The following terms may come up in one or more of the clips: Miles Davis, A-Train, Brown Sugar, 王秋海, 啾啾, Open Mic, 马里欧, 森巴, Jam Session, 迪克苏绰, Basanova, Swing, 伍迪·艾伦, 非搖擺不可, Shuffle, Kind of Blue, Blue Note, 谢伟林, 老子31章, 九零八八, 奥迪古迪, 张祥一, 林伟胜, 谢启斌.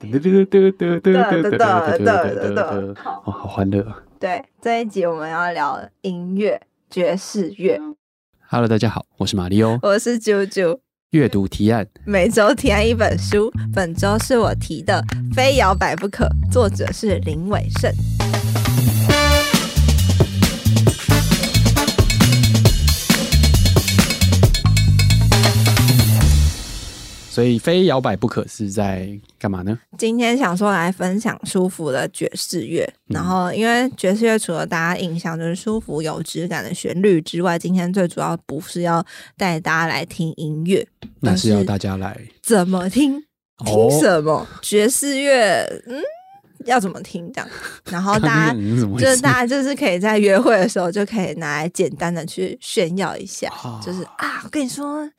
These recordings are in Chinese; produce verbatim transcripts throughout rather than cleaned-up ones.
对对对对对对对对对，好欢乐。对，这一集我们要聊音乐，爵士乐。Hello， 大家好，我是马里欧，我是啾啾。阅读提案，每周提案一本书，本周是我提的《非摇摆不可》，作者是林伟胜。所以非摇摆不可是在干嘛呢？今天想说来分享舒服的爵士乐、嗯、然后因为爵士乐除了大家印象就是舒服有质感的旋律之外，今天最主要不是要带大家来听音乐，那是要大家来怎么听，听什么、哦、爵士乐嗯要怎么听这样，然后大家就是大家就是可以在约会的时候就可以拿来简单的去炫耀一下，啊就是啊，我跟你说，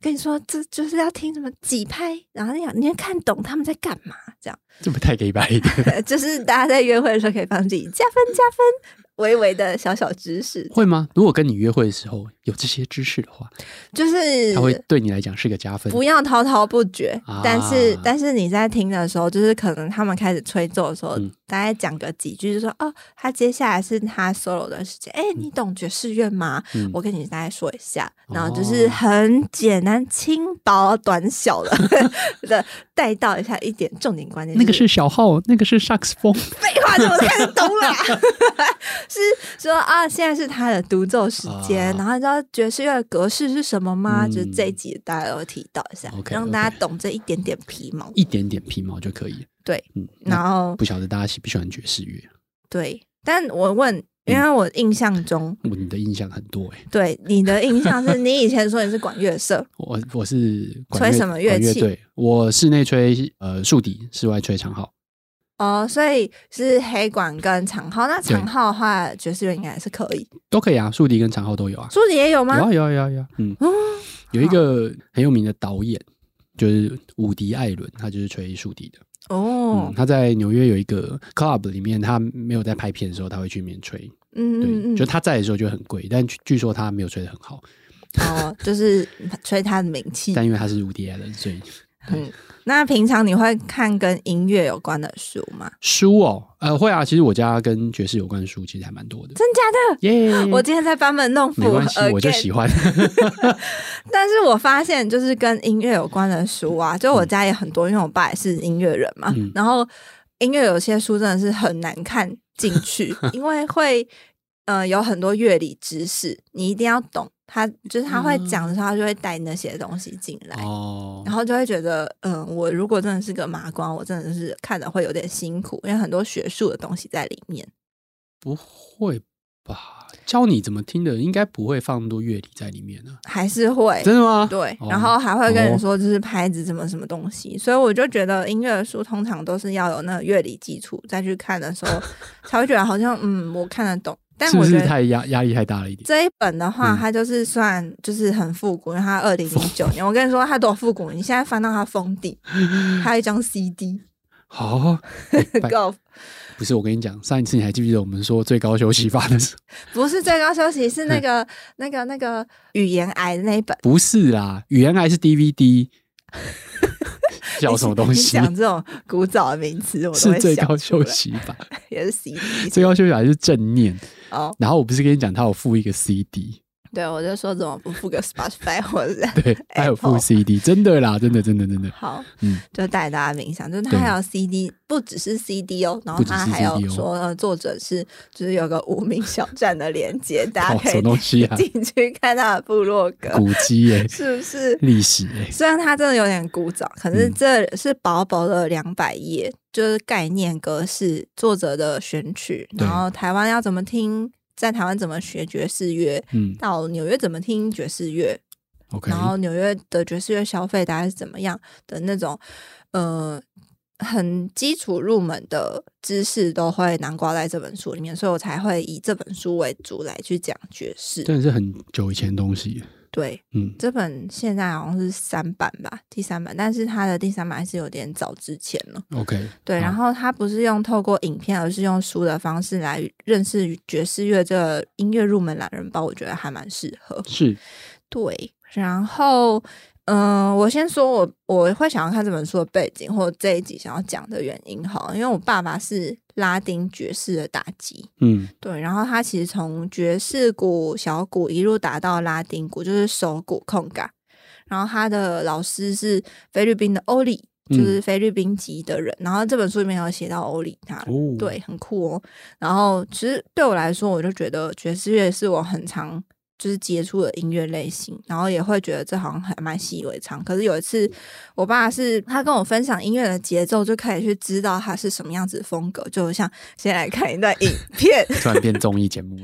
跟你说，这就是要听什么几拍，然后你要看懂他们在干嘛，这样这么太给白一点，就是大家在约会的时候可以帮自己加分加分。微微的小小知识会吗？如果跟你约会的时候有这些知识的话，就是它会对你来讲是个加分。不要滔滔不绝、啊、但是但是你在听的时候，就是可能他们开始吹奏的时候、嗯、大概讲个几句就说哦，他接下来是他 solo 的时间，哎、欸，你懂爵士乐吗、嗯、我跟你大概说一下，然后就是很简单轻薄短小的、哦、带到一下一点重点观点、就是、那个是小号，那个是萨克斯风，废话我看得懂啦。是说啊，现在是他的独奏时间、啊、然后你知道爵士乐的格式是什么吗、嗯、就是这一集大家都提到一下 okay, 让大家懂这一点点皮毛，一点点皮毛就可以了。对、嗯、然后不晓得大家喜不喜欢爵士乐。对，但我问，因为我印象中、嗯、你的印象很多、欸、对，你的印象是你以前说你是管乐社。我, 我是管乐吹什么乐器？对，我室内吹呃竖笛，室外吹长号。哦，所以是黑管跟长号。那长号的话，爵士乐应该也是可以，都可以啊，竖笛跟长号都有啊。竖笛也有吗？有啊有啊有啊有啊。嗯，哦、有一个很有名的导演，就是伍迪·艾伦，他就是吹竖笛的。哦、嗯，他在纽约有一个 club 里面，他没有在拍片的时候，他会去里面吹。嗯, 嗯, 嗯，对，就他在的时候就很贵，但据说他没有吹得很好。哦，就是吹他的名气。但因为他是伍迪·艾伦，所以。嗯，那平常你会看跟音乐有关的书吗？书哦，呃，会啊。其实我家跟爵士有关的书其实还蛮多的。真假的？耶、yeah ！我今天在班门弄斧，没关系，我就喜欢。但是我发现，就是跟音乐有关的书啊，就我家也很多，因为我爸也是音乐人嘛。嗯、然后音乐有些书真的是很难看进去，因为会呃有很多乐理知识，你一定要懂。他就是他会讲的时候，他就会带那些东西进来、哦，然后就会觉得，嗯，我如果真的是个麻瓜，我真的是看的会有点辛苦，因为很多学术的东西在里面。不会吧？教你怎么听的，应该不会放那么多乐理在里面呢、啊？还是会？真的吗？对，哦、然后还会跟你说就是拍子什么什么东西，哦、所以我就觉得音乐的书通常都是要有那个乐理基础再去看的时候，才会觉得好像嗯，我看得懂。但我觉得是不是太压压力太大了一点？这一本的话，它就是算就是很复古，嗯、因为它二零零九年。我跟你说，它多复古！你现在翻到它封底，还有一张 C D。好、哦，够、欸、不是我跟你讲，上一次你还记不记得我们说最高休息法的时候？不是最高休息，是那个、嗯、那个那个语言癌的那一本。不是啦，语言癌是 D V D。叫什么东西？讲这种古早的名词，我都会想出来。是最高休息法，也是 C D。最高休息法是正念。哦、然后我不是跟你讲他有附一个 C D， 对，我就说怎么不附个 Spotify 或者对，他有附 C D， 真的啦，真的真的真的。好，嗯，就带大家冥想，就是他还有 C D， 不只是 C D 哦，然后他还有说、哦呃、作者是就是有个无名小站的连接，大家可以进去看他的部落格、哦啊、古迹耶、欸，是不是历史、欸？虽然他真的有点古早，可是这是薄薄的两百页。就是概念格式，作者的选曲，然后台湾要怎么听，在台湾怎么学爵士乐、嗯、到纽约怎么听爵士乐、okay. 然后纽约的爵士乐消费大概是怎么样的那种呃很基础入门的知识都会囊括在这本书里面，所以我才会以这本书为主来去讲爵士。真的是很久以前的东西。对，嗯，这本现在好像是三版吧，第三版，但是它的第三版还是有点早之前了。OK， 对，然后它不是用透过影片，而是用书的方式来认识爵士乐这个音乐入门懒人包，我觉得还蛮适合。是，对，然后嗯、呃，我先说我我会想要看这本书的背景或这一集想要讲的原因好了，因为我爸爸是拉丁爵士的打击，嗯，对，然后他其实从爵士鼓小鼓一路打到拉丁鼓，就是手鼓控感，然后他的老师是菲律宾的欧里，就是菲律宾籍的人、嗯、然后这本书里面有写到欧里他、哦、对，很酷哦。然后其实对我来说，我就觉得爵士乐是我很常就是接触的音乐类型，然后也会觉得这好像还蛮习以为常。可是有一次我爸是他跟我分享音乐的节奏，就可以去知道它是什么样子的风格，就像先来看一段影片突然变综艺节目了。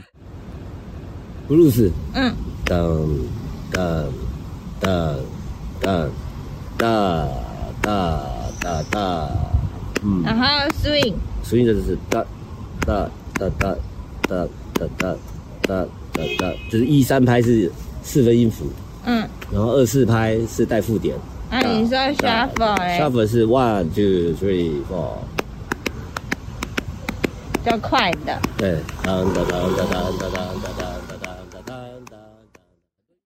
布鲁斯，嗯，噔噔噔噔噔哒哒哒，嗯，然后 swing swing 就是哒哒哒哒哒哒哒哒哒，就是一三拍是四分音符，嗯，然后二四拍是带附点。那、啊、你说 shuffle 哎、欸、？shuffle 是 one two three four， 比较快的。对，当当当当当当当当。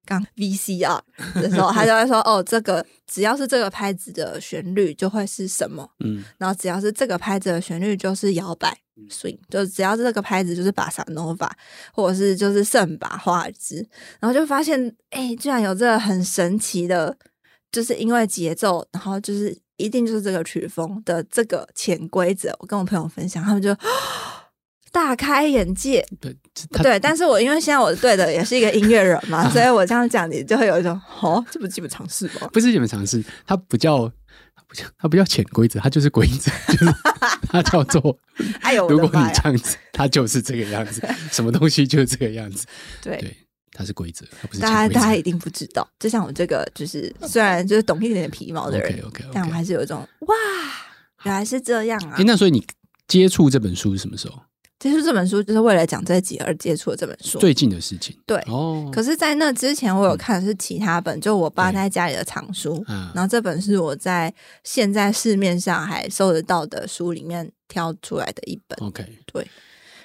刚 V C R 的时候，他就会说：“哦，这个只要是这个拍子的旋律就会是什么，嗯，然后只要是这个拍子的旋律就是摇摆 swing， 就只要是这个拍子就是Basanova或者是就是圣巴华尔兹。”然后就发现，哎、欸，居然有这个很神奇的，就是因为节奏，然后就是一定就是这个曲风的这个潜规则。我跟我朋友分享，他们就。大开眼界，对，对，但是我因为现在我对的也是一个音乐人嘛，啊、所以我这样讲你就会有一种，哦，这不是基本常识吗？不是基本常识，它不叫，它不叫潜规则，它就是规则，就是它叫做，哎呦，如果你这样子，它就是这个样子，什么东西就是这个样子，对。对，它是规则，它不是潜规则。大家大家一定不知道，就像我这个就是虽然就是懂一点点皮毛的人， okay, okay, okay. 但我还是有一种哇，原来是这样啊！哎，那所以你接触这本书是什么时候？接触这本书就是为了讲这集而接触的这本书，最近的事情。对，哦、可是，在那之前，我有看的是其他本，嗯、就我爸在家里的藏书、嗯，然后这本是我在现在市面上还收得到的书里面挑出来的一本。OK，、嗯、对。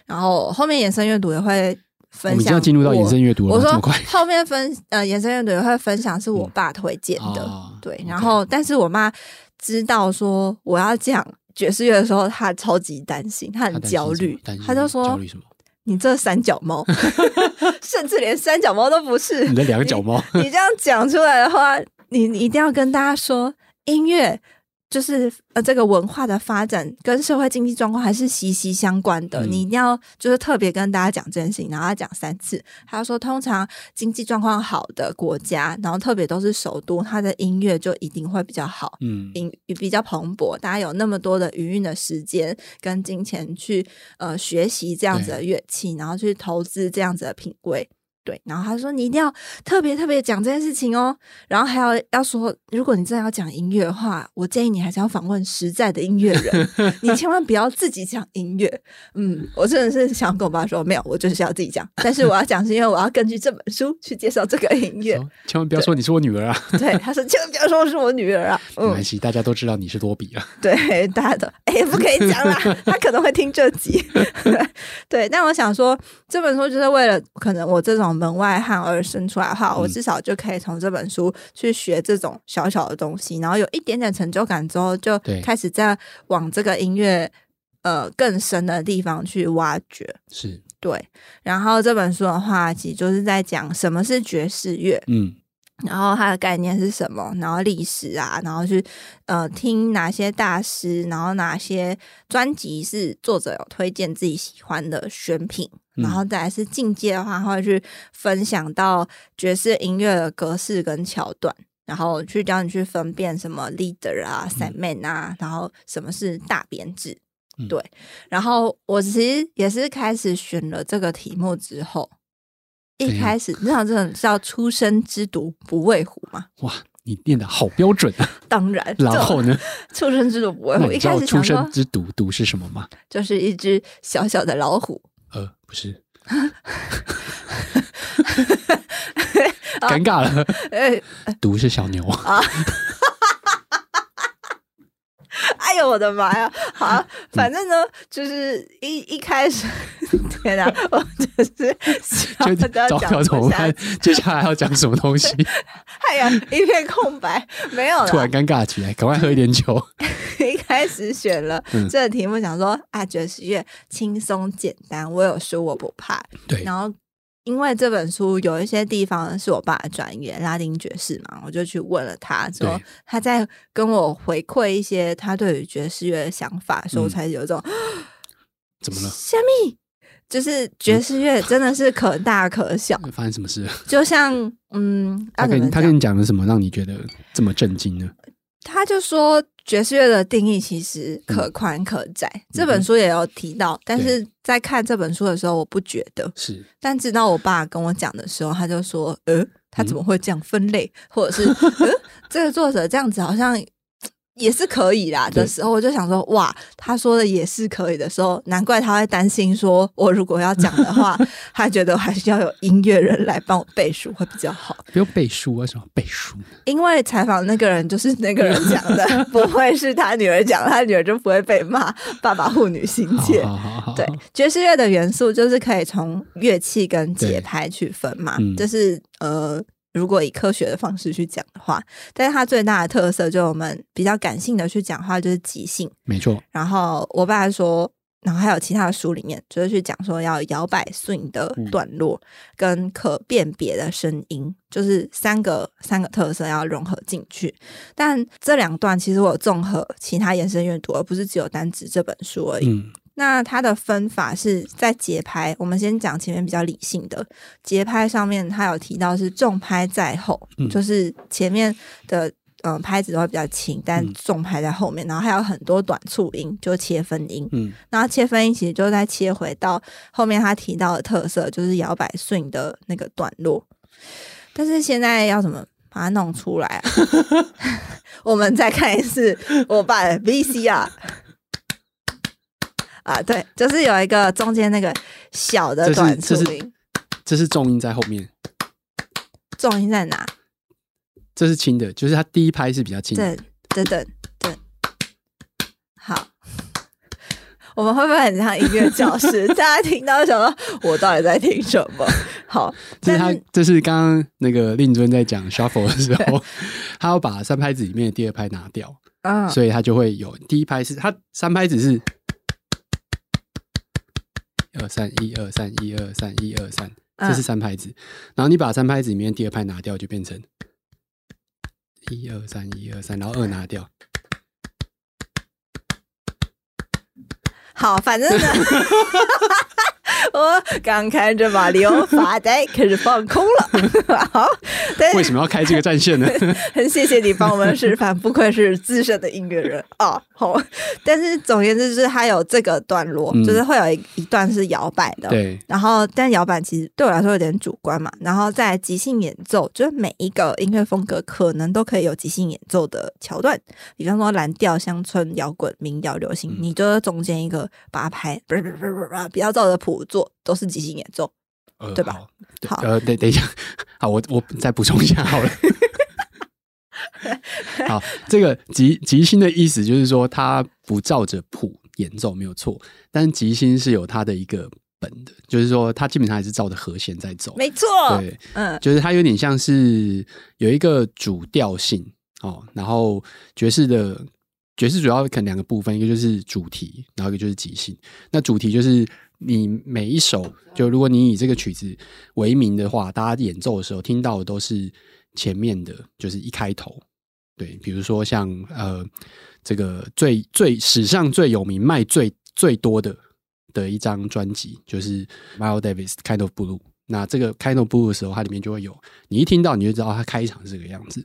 然后后面延伸阅读也会分享我，我们要进入到延伸阅读了，我说后面分呃延伸阅读也会分享是我爸推荐的，嗯、对。然后， okay. 但是我妈知道说我要讲。爵士乐的时候，他超级担心，他很焦虑，他就说：“你这三脚猫，甚至连三脚猫都不是，你的两脚猫。你”你这样讲出来的话，你你一定要跟大家说，音乐就是呃这个文化的发展跟社会经济状况还是息息相关的。嗯、你一定要就是特别跟大家讲这件事情，然后他讲三次。他说，通常经济状况好的国家，然后特别都是首都，他的音乐就一定会比较好。嗯，比较蓬勃，大家有那么多的余韵的时间跟金钱去呃学习这样子的乐器，然后去投资这样子的品味。对，然后他说你一定要特别特别讲这件事情哦，然后还要要说，如果你真的要讲音乐的话，我建议你还是要访问实在的音乐人，你千万不要自己讲音乐。嗯，我真的是想跟我爸说，没有，我就是要自己讲，但是我要讲是因为我要根据这本书去介绍这个音乐。千万不要说你是我女儿啊！对，他说千万不要说是我女儿啊！嗯、没关系，大家都知道你是多比啊。对，大家都哎，不可以讲啦，他可能会听这集。对，但我想说，这本书就是为了可能我这种。门外汉而生出来的话，我至少就可以从这本书去学这种小小的东西，然后有一点点成就感之后，就开始在往这个音乐呃更深的地方去挖掘。是，对。然后这本书的话，其实就是在讲什么是爵士乐，嗯，然后它的概念是什么，然后历史啊，然后去呃听哪些大师，然后哪些专辑是作者有推荐自己喜欢的选品。然后再来是进阶的话，会去分享到爵士音乐的格式跟桥段，然后去教你去分辨什么 leader 啊、segment 啊，然后什么是大编制。对，然后我其实也是开始选了这个题目之后，一开始你知道这种叫初生之犊不畏虎吗？哇！你念的好标准啊！当然，然后呢？初生之犊不畏虎。你知道初生之犊犊是什么吗？就是一只小小的老虎。呃，不是，尴尬了。哎、哦，犊是小牛啊！哎呦我的妈呀！好、啊，反正呢，就是一一开始，天哪，我真是就糟糕，怎么办？接下来要讲什么东西？哎呀，一片空白，没有了，突然尴尬起来，赶快喝一点酒。一开始选了、嗯、这个题目，想说啊，爵士乐轻松简单，我有书我不怕。对，然后。因为这本书有一些地方是我爸的专业，拉丁爵士嘛，我就去问了他，说他在跟我回馈一些他对于爵士乐的想法，所以我才有一种、嗯、怎么了？虾米，就是爵士乐真的是可大可小。嗯、发生什么事了？就像嗯，他跟他跟你讲了什么，让你觉得这么震惊呢？他就说爵士乐的定义其实可宽可窄、嗯、这本书也有提到、嗯、但是在看这本书的时候我不觉得是，但直到我爸跟我讲的时候他就说呃，他怎么会这样分类、嗯、或者是呃，这个作者这样子好像也是可以啦的时候，我就想说哇，他说的也是可以的时候，难怪他会担心说我如果要讲的话他觉得还是要有音乐人来帮我背书会比较好。不用背书，为什么背书？因为采访那个人就是那个人讲的不会是他女儿讲，他女儿就不会被骂爸爸护女心切。好好好，对，爵士乐的元素就是可以从乐器跟节拍去分嘛，这、嗯就是呃如果以科学的方式去讲的话，但是它最大的特色就是我们比较感性的去讲话，就是即兴，没错。然后我爸说，然后还有其他的书里面就是去讲说要摇摆 swing 的段落、嗯、跟可辨别的声音，就是三个三个特色要融合进去。但这两段其实我有综合其他延伸阅读，而不是只有单指这本书而已、嗯、那它的分法是在节拍，我们先讲前面比较理性的节拍上面，它有提到是重拍在后、嗯、就是前面的、呃、拍子都会比较轻，但重拍在后面、嗯、然后还有很多短促音，就切分音、嗯、然后切分音其实就再切回到后面他提到的特色，就是摇摆 swing 的那个段落。但是现在要怎么把它弄出来、啊、我们再看一次我把 V C R 啊，对，就是有一个中间那个小的短促音，这 是, 这是重音在后面。重音在哪？这是轻的，就是它第一拍是比较轻的。对对对，好，我们会不会很像音乐教室？大家听到想到我到底在听什么？好，这是他，这是刚刚那个令尊在讲 shuffle 的时候，他要把三拍子里面的第二拍拿掉，嗯，所以他就会有第一拍是他三拍子是。二三一二三一二三一二三，这是三拍子、嗯、然后你把三拍子里面第二拍拿掉就变成一二三一二三，然后二拿掉。好，反正呢我刚开着马里奥发呆开始放空了。好，为什么要开这个战线呢？很谢谢你帮我们示范，不愧是资深的音乐人哦。好，但是总言之就是它有这个段落、嗯、就是会有 一, 一段是摇摆的，对。然后但摇摆其实对我来说有点主观嘛，然后再来即兴演奏，就是每一个音乐风格可能都可以有即兴演奏的桥段，比方说蓝调、乡村摇滚、民谣、流行、嗯、你就是中间一个把它拍比较照着谱做，都是即兴演奏、呃、对吧？好，呃，等一下，好，我我再补充一下好了。好，这个即即兴的意思就是说它不照着谱演奏没有错，但即兴是有它的一个本的，就是说它基本上还是照着和弦在走，没错，对，嗯，就是它有点像是有一个主调性、哦、然后爵士的爵士主要可能两个部分，一个就是主题，然后一个就是即兴。那主题就是你每一首，就如果你以这个曲子为名的话，大家演奏的时候听到的都是前面的，就是一开头。对，比如说像呃，这个最最史上最有名、卖最最多的的一张专辑，就是 Miles Davis Kind of Blue。那这个 Kind of Blue 的时候，它里面就会有，你一听到你就知道它开场是这个样子。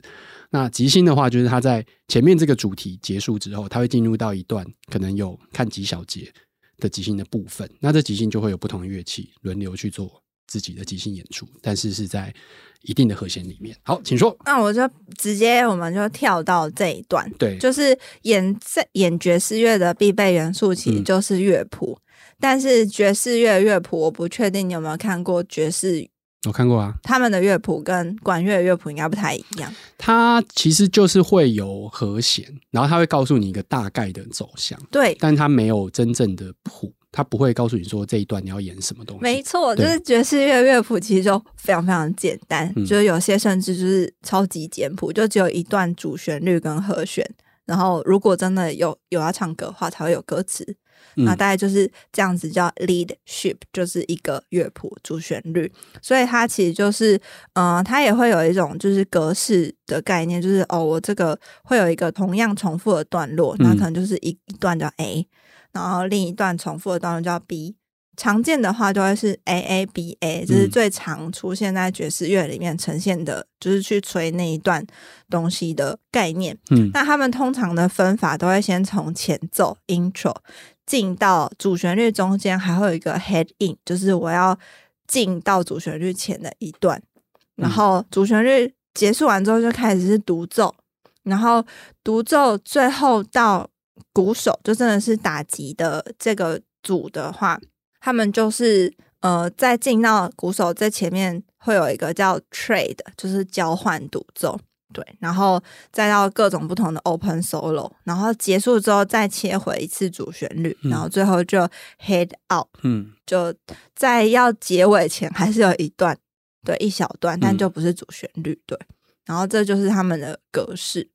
那即兴的话，就是它在前面这个主题结束之后，它会进入到一段可能有看几小节的即兴的部分。那这即兴就会有不同的乐器轮流去做自己的即兴演出，但是是在一定的和弦里面。好，请说。那我就直接我们就跳到这一段，对，就是演演爵士乐的必备元素其实就是乐谱。嗯，但是爵士乐乐谱，我不确定你有没有看过爵士我看过啊，他们的乐谱跟管乐的乐谱应该不太一样。它其实就是会有和弦，然后它会告诉你一个大概的走向，对，但它没有真正的谱，它不会告诉你说这一段你要演什么东西。没错，就是爵士乐乐谱其实就非常非常简单，嗯、就是有些甚至就是超级简谱，就只有一段主旋律跟和弦，然后如果真的有有要唱歌的话，才会有歌词。那大概就是这样子，叫 lead ship， 就是一个乐谱主旋律，所以它其实就是，呃，它也会有一种就是格式的概念，就是哦，我这个会有一个同样重复的段落，那可能就是一一段叫 A， 然后另一段重复的段落叫 B。常见的话就会是 A A B A， 这是最常出现在爵士乐里面呈现的，就是去吹那一段东西的概念。嗯，那他们通常的分法都会先从前奏 intro 进到主旋律中间，还会有一个 head in， 就是我要进到主旋律前的一段，然后主旋律结束完之后就开始是独奏，然后独奏最后到鼓手，就真的是打击的这个组的话，他们就是呃，在进到鼓手在前面会有一个叫 trade， 就是交换独奏，对，然后再到各种不同的 open solo， 然后结束之后再切回一次主旋律，嗯、然后最后就 head out， 嗯，就在要结尾前还是有一段，对，一小段，但就不是主旋律，对，然后这就是他们的格式。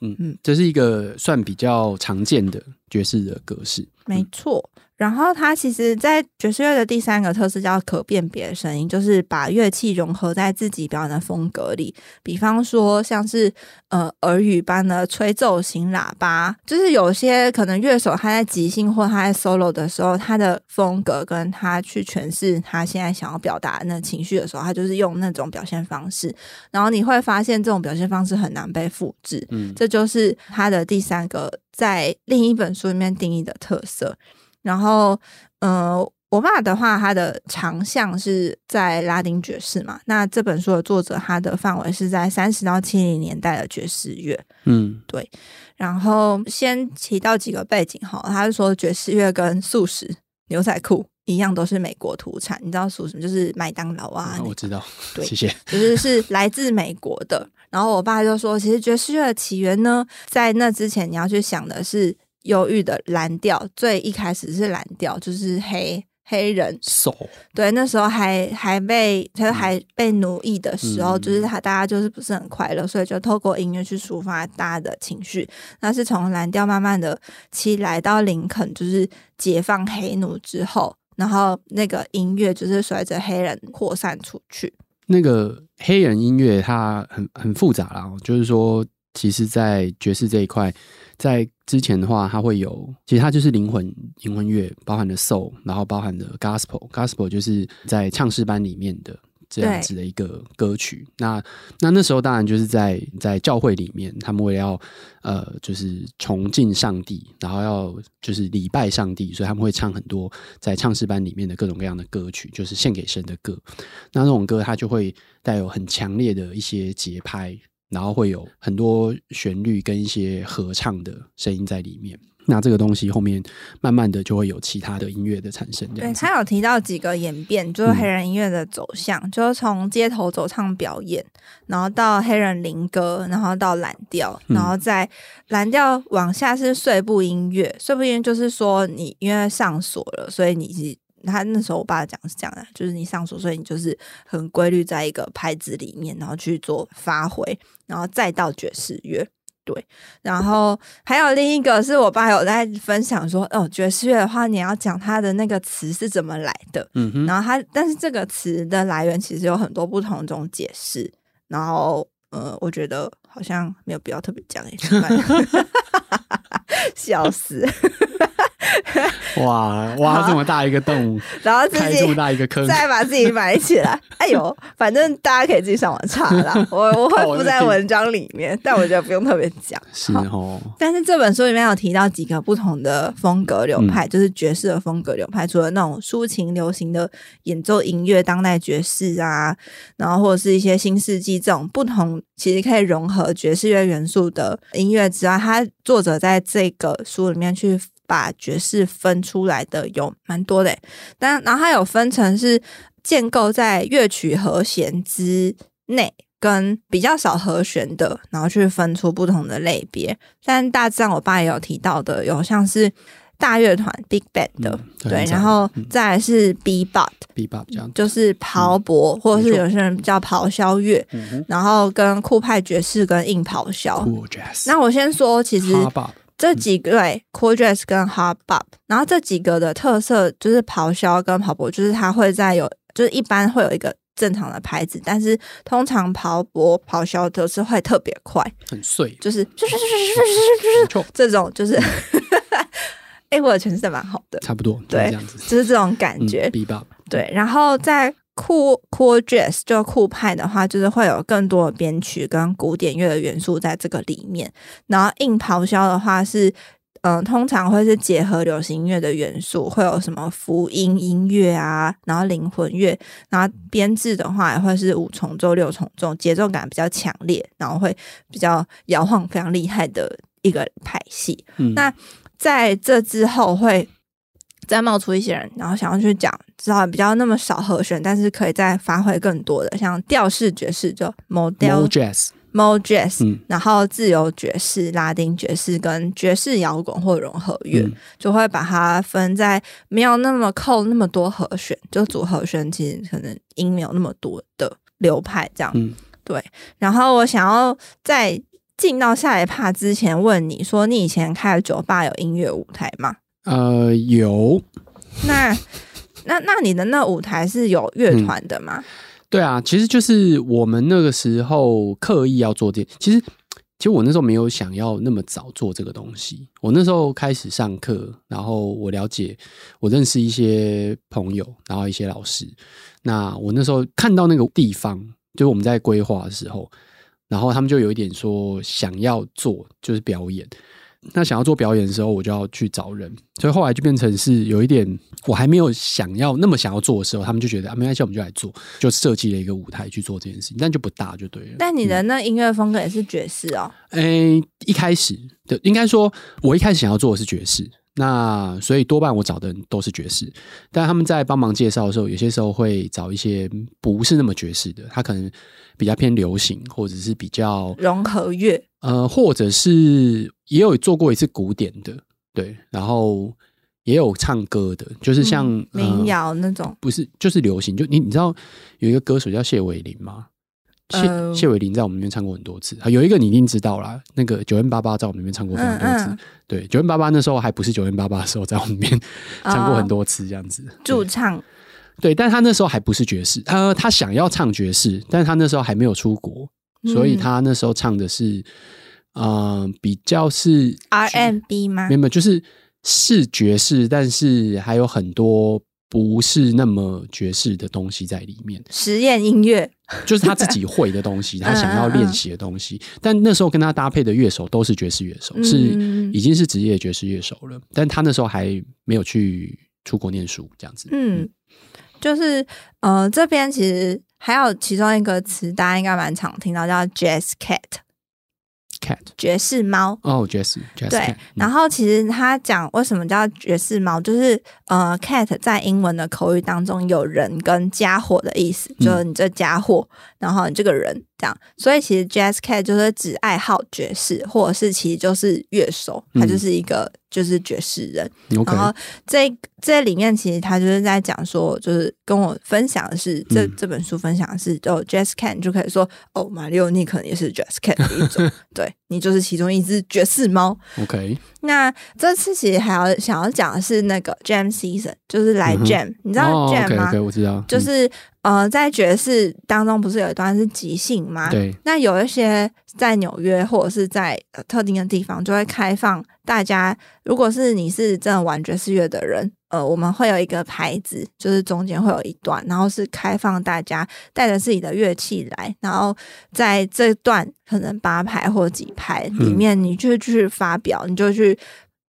嗯嗯，这是一个算比较常见的爵士的格式，嗯、没错。然后它其实在爵士乐的第三个特色叫可辨别声音，就是把乐器融合在自己表演的风格里，比方说像是呃耳语般的吹奏型喇叭，就是有些可能乐手他在即兴或他在 solo 的时候，他的风格跟他去诠释他现在想要表达的那情绪的时候，他就是用那种表现方式，然后你会发现这种表现方式很难被复制，嗯，这就是它的第三个在另一本书里面定义的特色。然后，呃，我爸的话，他的长项是在拉丁爵士嘛。那这本书的作者，他的范围是在三十到七零年代的爵士乐。嗯，对。然后先提到几个背景哈，他是说爵士乐跟素食牛仔裤一样，都是美国土产。你知道素食就是麦当劳啊？嗯那个、我知道，对，谢谢。就是是来自美国的。然后我爸就说，其实爵士乐的起源呢，在那之前你要去想的是。忧郁的蓝调，最一开始是蓝调，就是黑黑人， so. 对，那时候还还被他还被奴役的时候，嗯、就是他大家就是不是很快乐，所以就透过音乐去抒发大家的情绪。那是从蓝调慢慢的起来到林肯，就是解放黑奴之后，然后那个音乐就是随着黑人扩散出去。那个黑人音乐它很很复杂啦，就是说，其实，在爵士这一块，在之前的话，它会有，其实它就是灵魂灵魂乐，包含了 soul， 然后包含了 gospel， gospel 就是在唱诗班里面的这样子的一个歌曲。那那那时候当然就是在在教会里面，他们为了要呃就是崇敬上帝，然后要就是礼拜上帝，所以他们会唱很多在唱诗班里面的各种各样的歌曲，就是献给神的歌。那那种歌它就会带有很强烈的一些节拍。然后会有很多旋律跟一些合唱的声音在里面，那这个东西后面慢慢的就会有其他的音乐的产生。对，他有提到几个演变，就是黑人音乐的走向，嗯、就是从街头走唱表演，然后到黑人灵歌，然后到蓝调，然后再蓝调往下是碎步音乐。碎步音乐就是说你因为上锁了，所以你是他那时候我爸讲是这样的，就是你上手，所以你就是很规律在一个拍子里面，然后去做发挥，然后再到爵士乐。对，然后还有另一个是我爸有在分享说，哦，爵士乐的话，你要讲它的那个词是怎么来的，嗯哼，然后它但是这个词的来源其实有很多不同种解释，然后呃，我觉得好像没有必要特别讲一下，笑死。哇，挖这么大一个洞，然后自己开这么大一个坑，再把自己埋起来。哎呦，反正大家可以自己上网查啦，我我会附在文章里面，但我觉得不用特别讲。是哦，但是这本书里面有提到几个不同的风格流派，嗯、就是爵士的风格流派，除了那种抒情流行的演奏音乐、当代爵士啊，然后或者是一些新世纪这种不同，其实可以融合爵士乐元素的音乐之外，他作者在这个书里面去把爵士分出来的有蛮多的，但然后它有分成是建构在乐曲和弦之内跟比较少和弦的，然后去分出不同的类别。但大致上我爸也有提到的，有像是大乐团 Big Band 的、嗯、对，然后再来是 Bebop、嗯、就是刨搏、嗯、或者是有些人叫咆哮乐、嗯、然后跟酷派爵士跟硬咆哮、cool、那我先说其实这几个、嗯、Cool Jazz 跟 Hard Bop， 然后这几个的特色就是咆哮跟刨搏，就是它会在有就是一般会有一个正常的拍子，但是通常刨搏咆哮都是会特别快很碎，就是这种就是哎、欸，我的诠释的蛮好的，差不多，对，这样子就是这种感觉、嗯、对，然后在酷酷 jazz 就酷派的话，就是会有更多的编曲跟古典乐的元素在这个里面，然后硬咆哮的话是嗯、通常会是结合流行音乐的元素，会有什么福音音乐啊，然后灵魂乐，然后编制的话也会是五重奏六重奏，节奏感比较强烈，然后会比较摇晃非常厉害的一个派系、嗯、那在这之后会再冒出一些人，然后想要去讲至少比较那么少和弦但是可以再发挥更多的，像调式爵士就 modal jazz Mo Jazz、嗯、然后自由爵士、拉丁爵士跟爵士摇滚或融合乐、嗯、就会把它分在没有那么扣那么多和弦，就组合弦其实可能音没有那么多的流派这样、嗯、对。然后我想要在进到下一趴之前问你说，你以前开的酒吧有音乐舞台吗？呃，有。那那那你的那舞台是有乐团的吗？嗯，对啊，其实就是我们那个时候刻意要做这，其实其实我那时候没有想要那么早做这个东西。我那时候开始上课，然后我了解，我认识一些朋友，然后一些老师。那我那时候看到那个地方，就是我们在规划的时候，然后他们就有一点说想要做就是表演。那想要做表演的时候，我就要去找人，所以后来就变成是有一点，我还没有想要那么想要做的时候，他们就觉得啊，没关系，我们就来做，就设计了一个舞台去做这件事情，但就不大就对了。但你的那音乐风格也是爵士哦？哎、嗯欸，一开始对，应该说，我一开始想要做的是爵士，那所以多半我找的人都是爵士，但他们在帮忙介绍的时候，有些时候会找一些不是那么爵士的，他可能比较偏流行，或者是比较融合乐。呃，或者是也有做过一次古典的，对，然后也有唱歌的，就是像、嗯、民谣那种、呃，不是，就是流行。就你你知道有一个歌手叫谢伟林吗？呃、谢谢伟林在我们那边唱过很多次，有一个你一定知道啦，那个九零八八在我们那边唱过非常多次，嗯嗯、对，九零八八那时候还不是九零八八的时候，在我们那边唱过很多次这样子，驻、哦、唱。对，但他那时候还不是爵士，呃，他想要唱爵士，但他那时候还没有出国。所以他那时候唱的是，呃，比较是 R and B 吗？没有，就是是爵士，但是还有很多不是那么爵士的东西在里面。实验音乐就是他自己会的东西，他想要练习的东西。但那时候跟他搭配的乐手都是爵士乐手，是已经是职业爵士乐手了。但他那时候还没有去出国念书，这样子。嗯，嗯就是呃，这边其实。还有其中一个词大家应该蛮常听到叫 Jazz Cat Cat 爵士猫哦 Jazz Jazz 对、嗯、然后其实他讲为什么叫爵士猫，就是呃 Cat 在英文的口语当中有人跟家伙的意思，就是你这家伙、嗯、然后你这个人这样，所以其实 Jazz Cat 就是只爱好爵士，或者是其实就是乐手，他就是一个就是爵士人、嗯、然后这这里面其实他就是在讲说，就是跟我分享的是这、嗯、这本书分享的是、哦、Jazz Cat 就可以说哦，马里奥你可能也是 Jazz Cat 的一种对，你就是其中一只爵士猫 OK。 那这次其实还要想要讲的是那个 Jam Session， 就是来 Jam、嗯、你知道 Jam 吗、哦、OK OK 我知道，就是、嗯呃，在爵士当中不是有一段是即兴吗？对。那有一些在纽约或者是在特定的地方就会开放大家，如果是你是真的玩爵士乐的人，呃，我们会有一个牌子，就是中间会有一段，然后是开放大家带着自己的乐器来，然后在这段可能八拍或几拍里面，你就去发表，嗯、你就去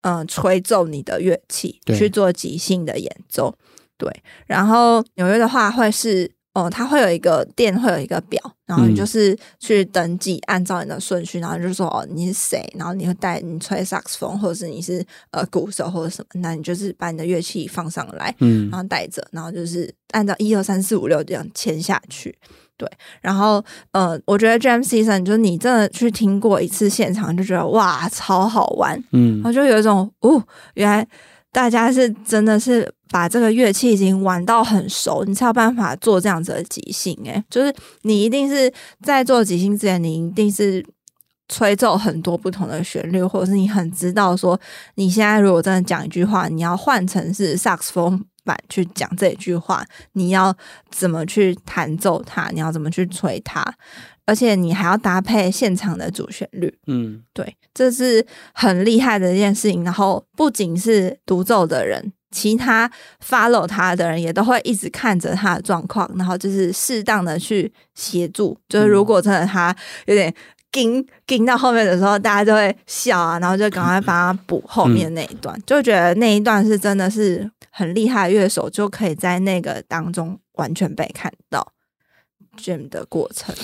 嗯、呃、吹奏你的乐器，去做即兴的演奏。对，然后纽约的话会是呃，它会有一个店，会有一个表，然后你就是去登记，按照你的顺序，然后就说哦你是谁，然后你会带你吹萨克斯风，或者是你是呃鼓手或者什么，那你就是把你的乐器放上来，嗯，然后带着，然后就是按照一二三四五六这样签下去。对，然后呃，我觉得 Jam Session 就是你真的去听过一次现场，就觉得哇超好玩，嗯，然后就有一种哦，原来大家是真的是把这个乐器已经玩到很熟，你才有办法做这样子的即兴。哎，就是你一定是在做即兴之前，你一定是吹奏很多不同的旋律，或者是你很知道说，你现在如果真的讲一句话，你要换成是萨克斯风版去讲这一句话，你要怎么去弹奏它，你要怎么去吹它，而且你还要搭配现场的主旋律。嗯，对，这是很厉害的一件事情。然后不仅是独奏的人，其他 follow 他的人也都会一直看着他的状况，然后就是适当的去协助，就是如果真的他有点盯盯到后面的时候，大家就会笑啊，然后就赶快帮他补后面那一段，嗯，就觉得那一段是真的是很厉害的乐手就可以在那个当中完全被看到 Jam 的过程。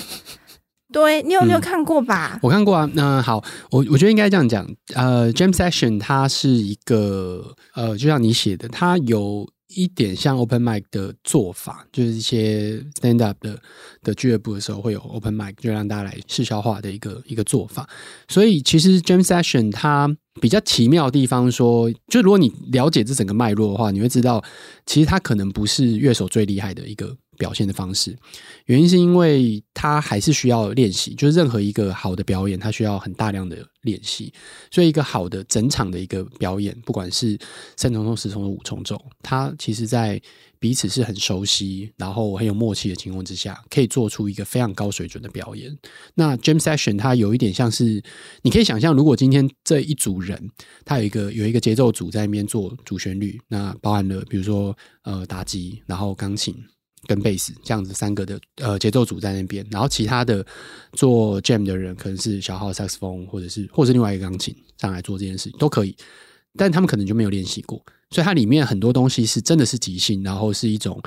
对，你有没有看过吧？嗯，我看过啊。那，呃、好，我我觉得应该这样讲。呃 ，Jam Session 它是一个呃，就像你写的，它有一点像 Open Mic 的做法，就是一些 Stand Up 的的俱乐部的时候会有 Open Mic， 就让大家来试消化的一个一个做法。所以其实 Jam Session 它比较奇妙的地方说，就如果你了解这整个脉络的话，你会知道其实它可能不是乐手最厉害的一个表现的方式。原因是因为它还是需要练习，就是任何一个好的表演它需要很大量的练习，所以一个好的整场的一个表演，不管是三重奏、十重奏、五重奏，它其实在彼此是很熟悉然后很有默契的情况之下，可以做出一个非常高水准的表演。那 Jam Session 它有一点像是，你可以想象如果今天这一组人他有一个有一个节奏组在那边做主旋律，那包含了比如说呃打击，然后钢琴跟贝斯这样子三个的呃节奏组在那边，然后其他的做 jam 的人可能是小号萨克斯风，或者是或是另外一个钢琴上来做这件事情都可以，但他们可能就没有练习过，所以它里面很多东西是真的是即兴，然后是一种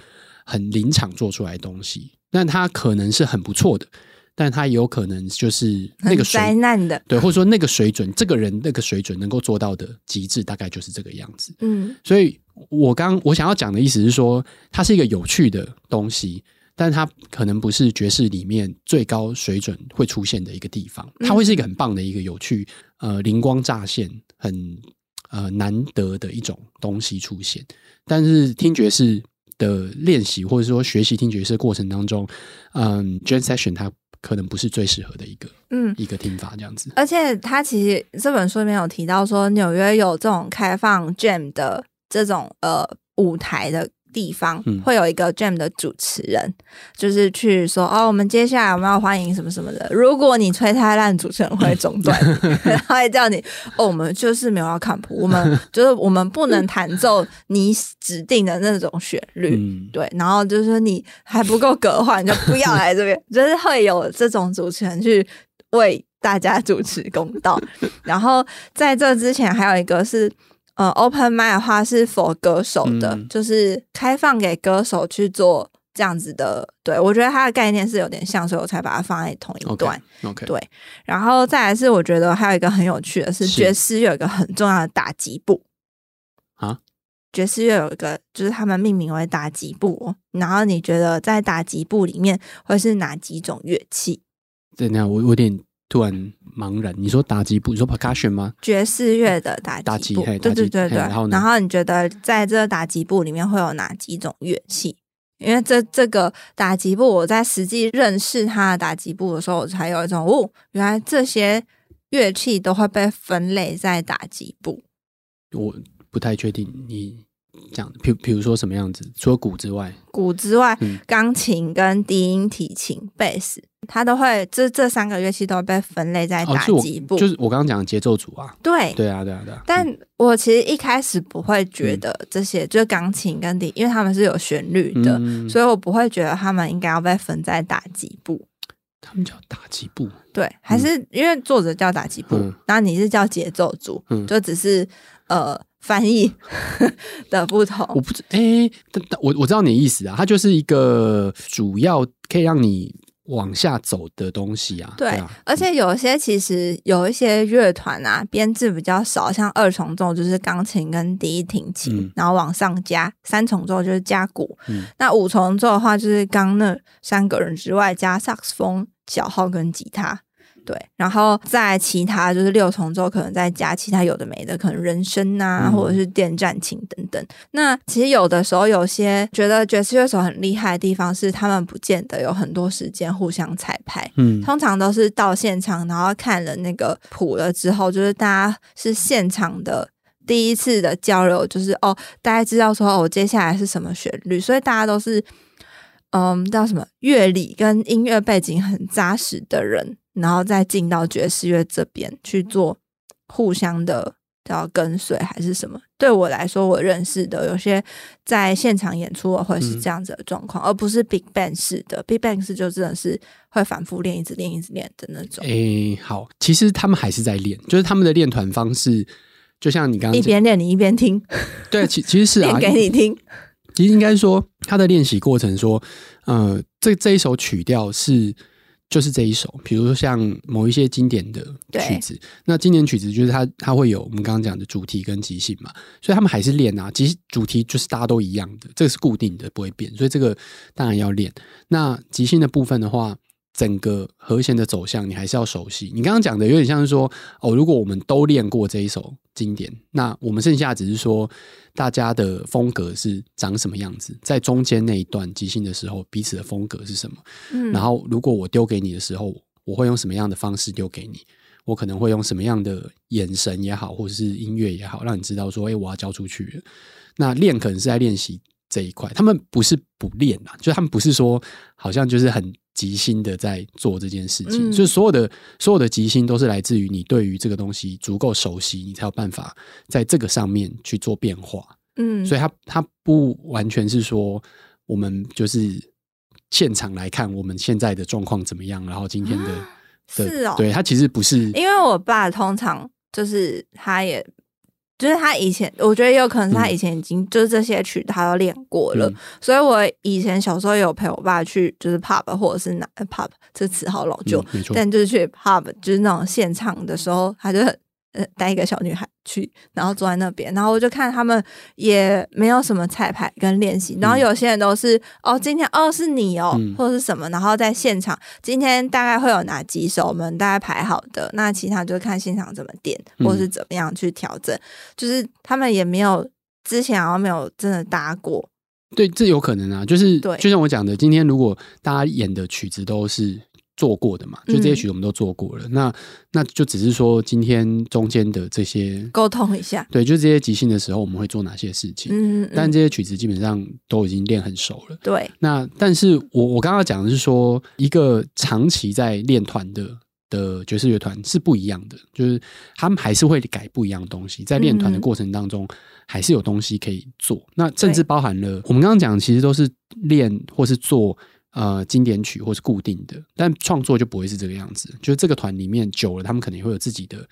很临场做出来的东西。那它可能是很不错的，但它也有可能就是那个水很灾难的，对，或者说那个水准，这个人那个水准能够做到的极致大概就是这个样子。嗯，所以我刚我想要讲的意思是说，它是一个有趣的东西，但它可能不是爵士里面最高水准会出现的一个地方，它会是一个很棒的一个有趣呃灵光乍现很呃难得的一种东西出现。但是听爵士的练习或者说学习听爵士的过程当中，嗯 Jam Session 它可能不是最适合的一个嗯一个听法这样子。而且它其实这本书里面有提到说，纽约有这种开放 Jam 的这种呃舞台的地方，会有一个 Jam 的主持人，嗯，就是去说哦，我们接下来我们要欢迎什么什么的。如果你吹太烂，主持人会中断，然后也叫你哦，我们就是没有要看谱，我们就是我们不能弹奏你指定的那种旋律，嗯，对。然后就是说你还不够格的话，你就不要来这边，就是会有这种主持人去为大家主持公道。然后在这之前还有一个是，呃 Open Mic 的话是 for 歌手的，嗯，就是开放给歌手去做这样子的。对，我觉得它的概念是有点像，所以我才把它放在同一段。Okay, okay. 对，然后再来是我觉得还有一个很有趣的是，爵士有一个很重要的打击部啊，爵士乐有一个就是他们命名为打击部，哦，然后你觉得在打击部里面会是哪几种乐器？对，那我有点突然茫然，你说打击部，你说 percussion 吗？爵士乐的打击部，对对对对。然后，然后你觉得在这个打击部里面会有哪几种乐器？因为这这个打击部，我在实际认识它的打击部的时候，我才有一种哦，原来这些乐器都会被分类在打击部。我不太确定你讲，比比如说什么样子？除了鼓之外，鼓之外，嗯，钢琴跟低音提琴、贝斯。它都会，这这三个乐器都被分类在打击部，哦，就是我刚刚讲的节奏组啊。对，对啊，对啊，对啊。但我其实一开始不会觉得这些，嗯，就是钢琴跟笛，因为他们是有旋律的，嗯，所以我不会觉得他们应该要被分在打击部。他们叫打击部，对，还是，嗯，因为作者叫打击部，那，嗯，你是叫节奏组，嗯，就只是呃翻译的不同。我不知哎、欸，我我知道你的意思啊，它就是一个主要可以让你往下走的东西啊。对，對啊，而且有些其实有一些乐团啊，编制比较少，像二重奏就是钢琴跟第一挺琴，嗯，然后往上加三重奏就是加鼓，嗯，那五重奏的话就是刚那三个人之外加萨克斯风、小号跟吉他。对，然后在其他就是六重奏可能再加其他有的没的，可能人声啊，嗯，或者是电战琴等等。那其实有的时候有些觉得爵士乐手很厉害的地方是他们不见得有很多时间互相彩排，嗯，通常都是到现场然后看了那个谱了之后，就是大家是现场的第一次的交流，就是哦大家知道说哦接下来是什么旋律，所以大家都是嗯叫什么乐理跟音乐背景很扎实的人，然后再进到爵士乐这边去做互相的叫跟随还是什么。对我来说我认识的有些在现场演出会是这样子的状况，嗯，而不是 Big Band 式的。 Big Band 式就真的是会反复练一直练一直练的那种。诶，好，其实他们还是在练，就是他们的练团方式就像你刚刚一边练你一边听。对，其实是啊，练给你听。其实应该说他的练习过程说呃，这这一首曲调是就是这一首，比如说像某一些经典的曲子，那经典曲子就是它它会有我们刚刚讲的主题跟即兴嘛，所以他们还是练啊。即主题就是大家都一样的，这个是固定的不会变，所以这个当然要练。那即兴的部分的话，整个和弦的走向你还是要熟悉。你刚刚讲的有点像是说哦，如果我们都练过这一首经典，那我们剩下只是说大家的风格是长什么样子，在中间那一段即兴的时候彼此的风格是什么，嗯，然后如果我丢给你的时候我会用什么样的方式丢给你，我可能会用什么样的眼神也好或者是音乐也好让你知道说哎、欸，我要交出去了。那练可能是在练习这一块，他们不是不练啦，就是他们不是说好像就是很即兴的在做这件事情，嗯，所以所有的所有的即兴都是来自于你对于这个东西足够熟悉，你才有办法在这个上面去做变化。嗯，所以它它不完全是说我们就是现场来看我们现在的状况怎么样，然后今天的，啊，是哦，对，它其实不是。因为我爸通常就是他也。就是他以前我觉得有可能是他以前已经，嗯，就是这些曲他都练过了，嗯，所以我以前小时候有陪我爸去就是 pub 或者是哪 pub 这词好老旧，嗯，但就是去 pub 就是那种现场的时候他就很带一个小女孩去，然后坐在那边，然后我就看他们也没有什么彩排跟练习，然后有些人都是，嗯，哦今天哦是你哦，嗯，或是什么，然后在现场今天大概会有哪几首我们大概排好的，那其他就看现场怎么点或是怎么样去调整，嗯，就是他们也没有之前好像没有真的搭过。对，这有可能啊，就是就像我讲的，今天如果大家演的曲子都是做过的嘛，就这些曲我们都做过了，嗯，那那就只是说今天中间的这些沟通一下，对，就这些即兴的时候我们会做哪些事情，嗯嗯，但这些曲子基本上都已经练很熟了。对，那但是我我刚刚讲的是说一个长期在练团的的爵士乐团是不一样的，就是他们还是会改不一样的东西，在练团的过程当中，嗯，还是有东西可以做，那甚至包含了我们刚刚讲其实都是练或是做呃，经典曲或是固定的，但创作就不会是这个样子，就是这个团里面久了他们可能会有自己的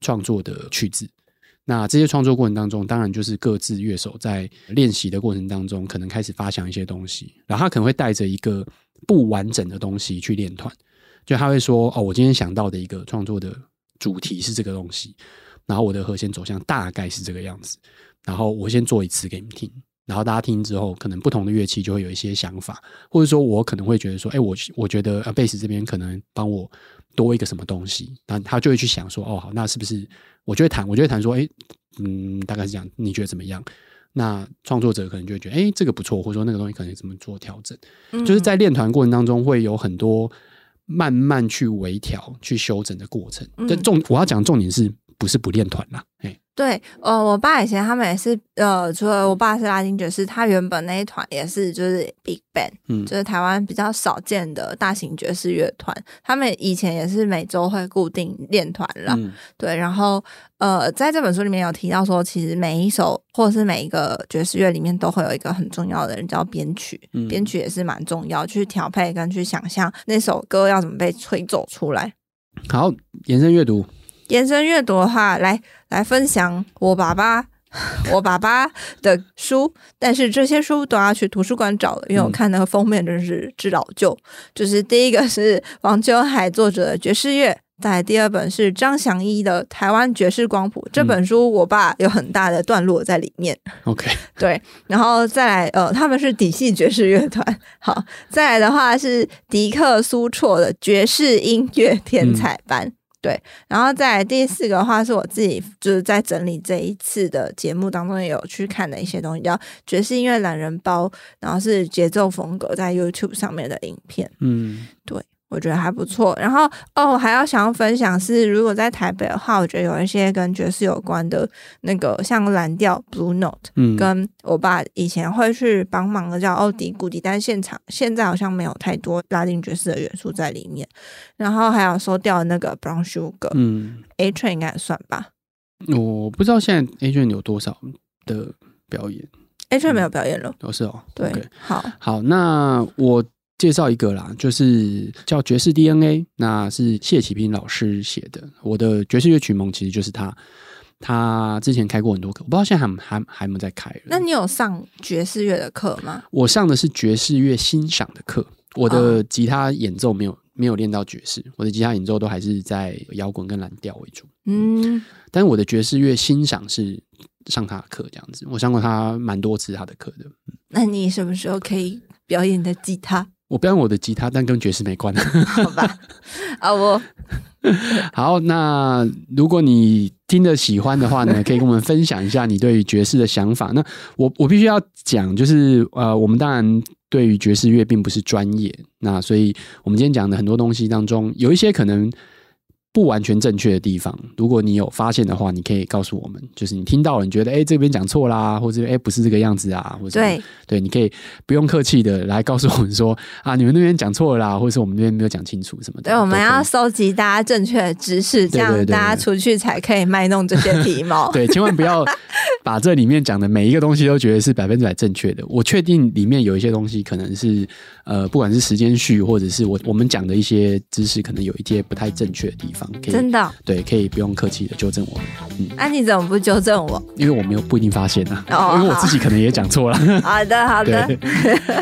创作的曲子，那这些创作过程当中当然就是各自乐手在练习的过程当中可能开始发想一些东西，然后他可能会带着一个不完整的东西去练团，就他会说哦，我今天想到的一个创作的主题是这个东西，然后我的和弦走向大概是这个样子，然后我先做一次给你们听，然后大家听之后可能不同的乐器就会有一些想法，或者说我可能会觉得说哎、欸，我我觉得贝斯这边可能帮我多一个什么东西，那他就会去想说哦好，那是不是我就会谈我就会谈说哎、欸，嗯，大概是这样，你觉得怎么样，那创作者可能就会觉得哎、欸，这个不错，或者说那个东西可能怎么做调整，嗯，就是在练团过程当中会有很多慢慢去微调去修整的过程，嗯，但重我要讲重点是不是不练团啦，欸，对，呃，我爸以前他们也是，呃，除了我爸是拉丁爵士，他原本那一团也是就是 Big Band，嗯，就是台湾比较少见的大型爵士乐团，他们以前也是每周会固定练团啦，嗯，对，然后呃，在这本书里面有提到说，其实每一首或者是每一个爵士乐里面都会有一个很重要的人叫编曲，嗯，编曲也是蛮重要，去调配跟去想象那首歌要怎么被吹奏出来。好，延伸阅读。延伸阅读的话，来来分享我爸爸我爸爸的书，但是这些书都要去图书馆找了，因为我看那个封面真是之老旧、嗯、就是第一个是王秋海作者的爵士乐，再来第二本是张祥一的台湾爵士光谱，这本书我爸有很大的段落在里面 OK、嗯、对，然后再来呃，他们是底系爵士乐团，好，再来的话是迪克苏绰的爵士音乐天才班、嗯对，然后再来第四个的话是我自己就是在整理这一次的节目当中也有去看的一些东西，叫爵士音乐懒人包，然后是节奏风格在 YouTube 上面的影片，嗯，对，我觉得还不错。然后哦，我还要想要分享是，如果在台北的话，我觉得有一些跟爵士有关的那个，像蓝调 Blue Note， 嗯，跟我爸以前会去帮忙的叫奥迪古迪，但现场现在好像没有太多拉丁爵士的元素在里面。然后还有收掉那个 Brown Sugar， 嗯 ，A-Train 应该也算吧。我不知道现在 A-Train 有多少的表演 ，A-Train 没有表演了。嗯、哦，是哦，对， okay. 好，好，那我。介绍一个啦，就是叫爵士 D N A， 那是谢启斌老师写的，我的爵士乐曲盟其实就是他，他之前开过很多课，我不知道现在还还还没在开了。那你有上爵士乐的课吗？我上的是爵士乐欣赏的课，我的吉他演奏没有没有练到爵士，我的吉他演奏都还是在摇滚跟蓝调为主，嗯，但是我的爵士乐欣赏是上他的课这样子，我上过他蛮多次他的课的。那你什么时候可以表演你的吉他？我表演我的吉他，但跟爵士没关好吧，啊我好，那如果你听得喜欢的话呢，可以跟我们分享一下你对于爵士的想法。那我我必须要讲，就是呃，我们当然对于爵士乐并不是专业，那所以我们今天讲的很多东西当中，有一些可能不完全正确的地方，如果你有发现的话，你可以告诉我们，就是你听到了，你觉得哎、欸、这边讲错啦，或者哎、欸、不是这个样子啊，或者对对，你可以不用客气的来告诉我们说啊，你们那边讲错了啦，或者是我们那边没有讲清楚什么的。对，我们要收集大家正确的知识，这样大家出去才可以卖弄这些皮毛。对，千万不要把这里面讲的每一个东西都觉得是百分之百正确的。我确定里面有一些东西可能是呃，不管是时间序或者是我我们讲的一些知识，可能有一些不太正确的地方。真的、哦、对，可以不用客气的纠正我们。嗯，那、啊、你怎么不纠正我？因为我没有不一定发现啊，哦、因为我自己可能也讲错了。好的，好的。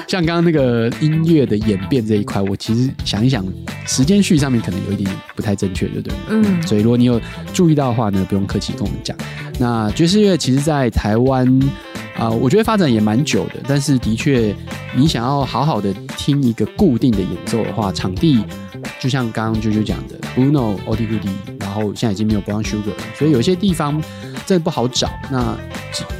像刚刚那个音乐的演变这一块，我其实想一想，时间序上面可能有一点不太正确，对不对？嗯。所以如果你有注意到的话呢，不用客气跟我们讲。那爵士乐其实，在台湾啊、呃，我觉得发展也蛮久的，但是的确，你想要好好的听一个固定的演奏的话，场地。就像刚刚啾啾讲的 Bruno O D Q D， 然后现在已经没有 Brown Sugar， 所以有些地方真的不好找。那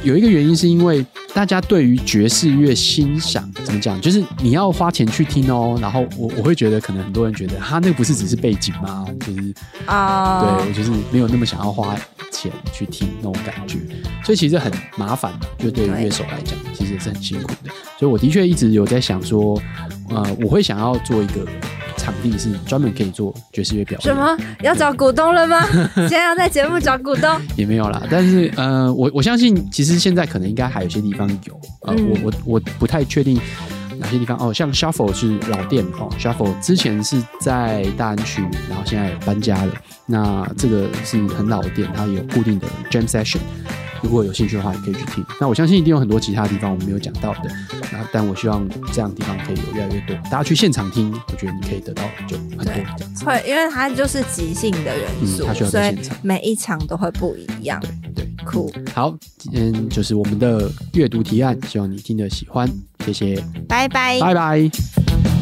有一个原因是因为大家对于爵士乐欣赏怎么讲，就是你要花钱去听哦。然后 我, 我会觉得可能很多人觉得他那不是只是背景吗？就是啊， uh... 对，我就是没有那么想要花钱去听那种感觉，所以其实很麻烦，就对于乐手来讲其实也是很辛苦的。所以我的确一直有在想说呃，我会想要做一个场地是专门可以做爵士乐表演。什么？要找股东了吗？现在要在节目找股东？也没有啦，但是呃，我我相信，其实现在可能应该还有些地方有，呃，嗯、我我我不太确定哪些地方哦，像 Shuffle 是老店哦 ，Shuffle 之前是在大安区，然后现在搬家了。那这个是很老的店，它有固定的 Jam Session。如果有兴趣的话也可以去听，那我相信一定有很多其他地方我们没有讲到的，那但我希望这样的地方可以有越来越多，大家去现场听，我觉得你可以得到就很多这样子，会因为它就是即兴的元素、嗯、所以每一场都会不一样。对，酷、cool. 好，今天就是我们的阅读提案，希望你听得喜欢，谢谢，拜拜拜拜。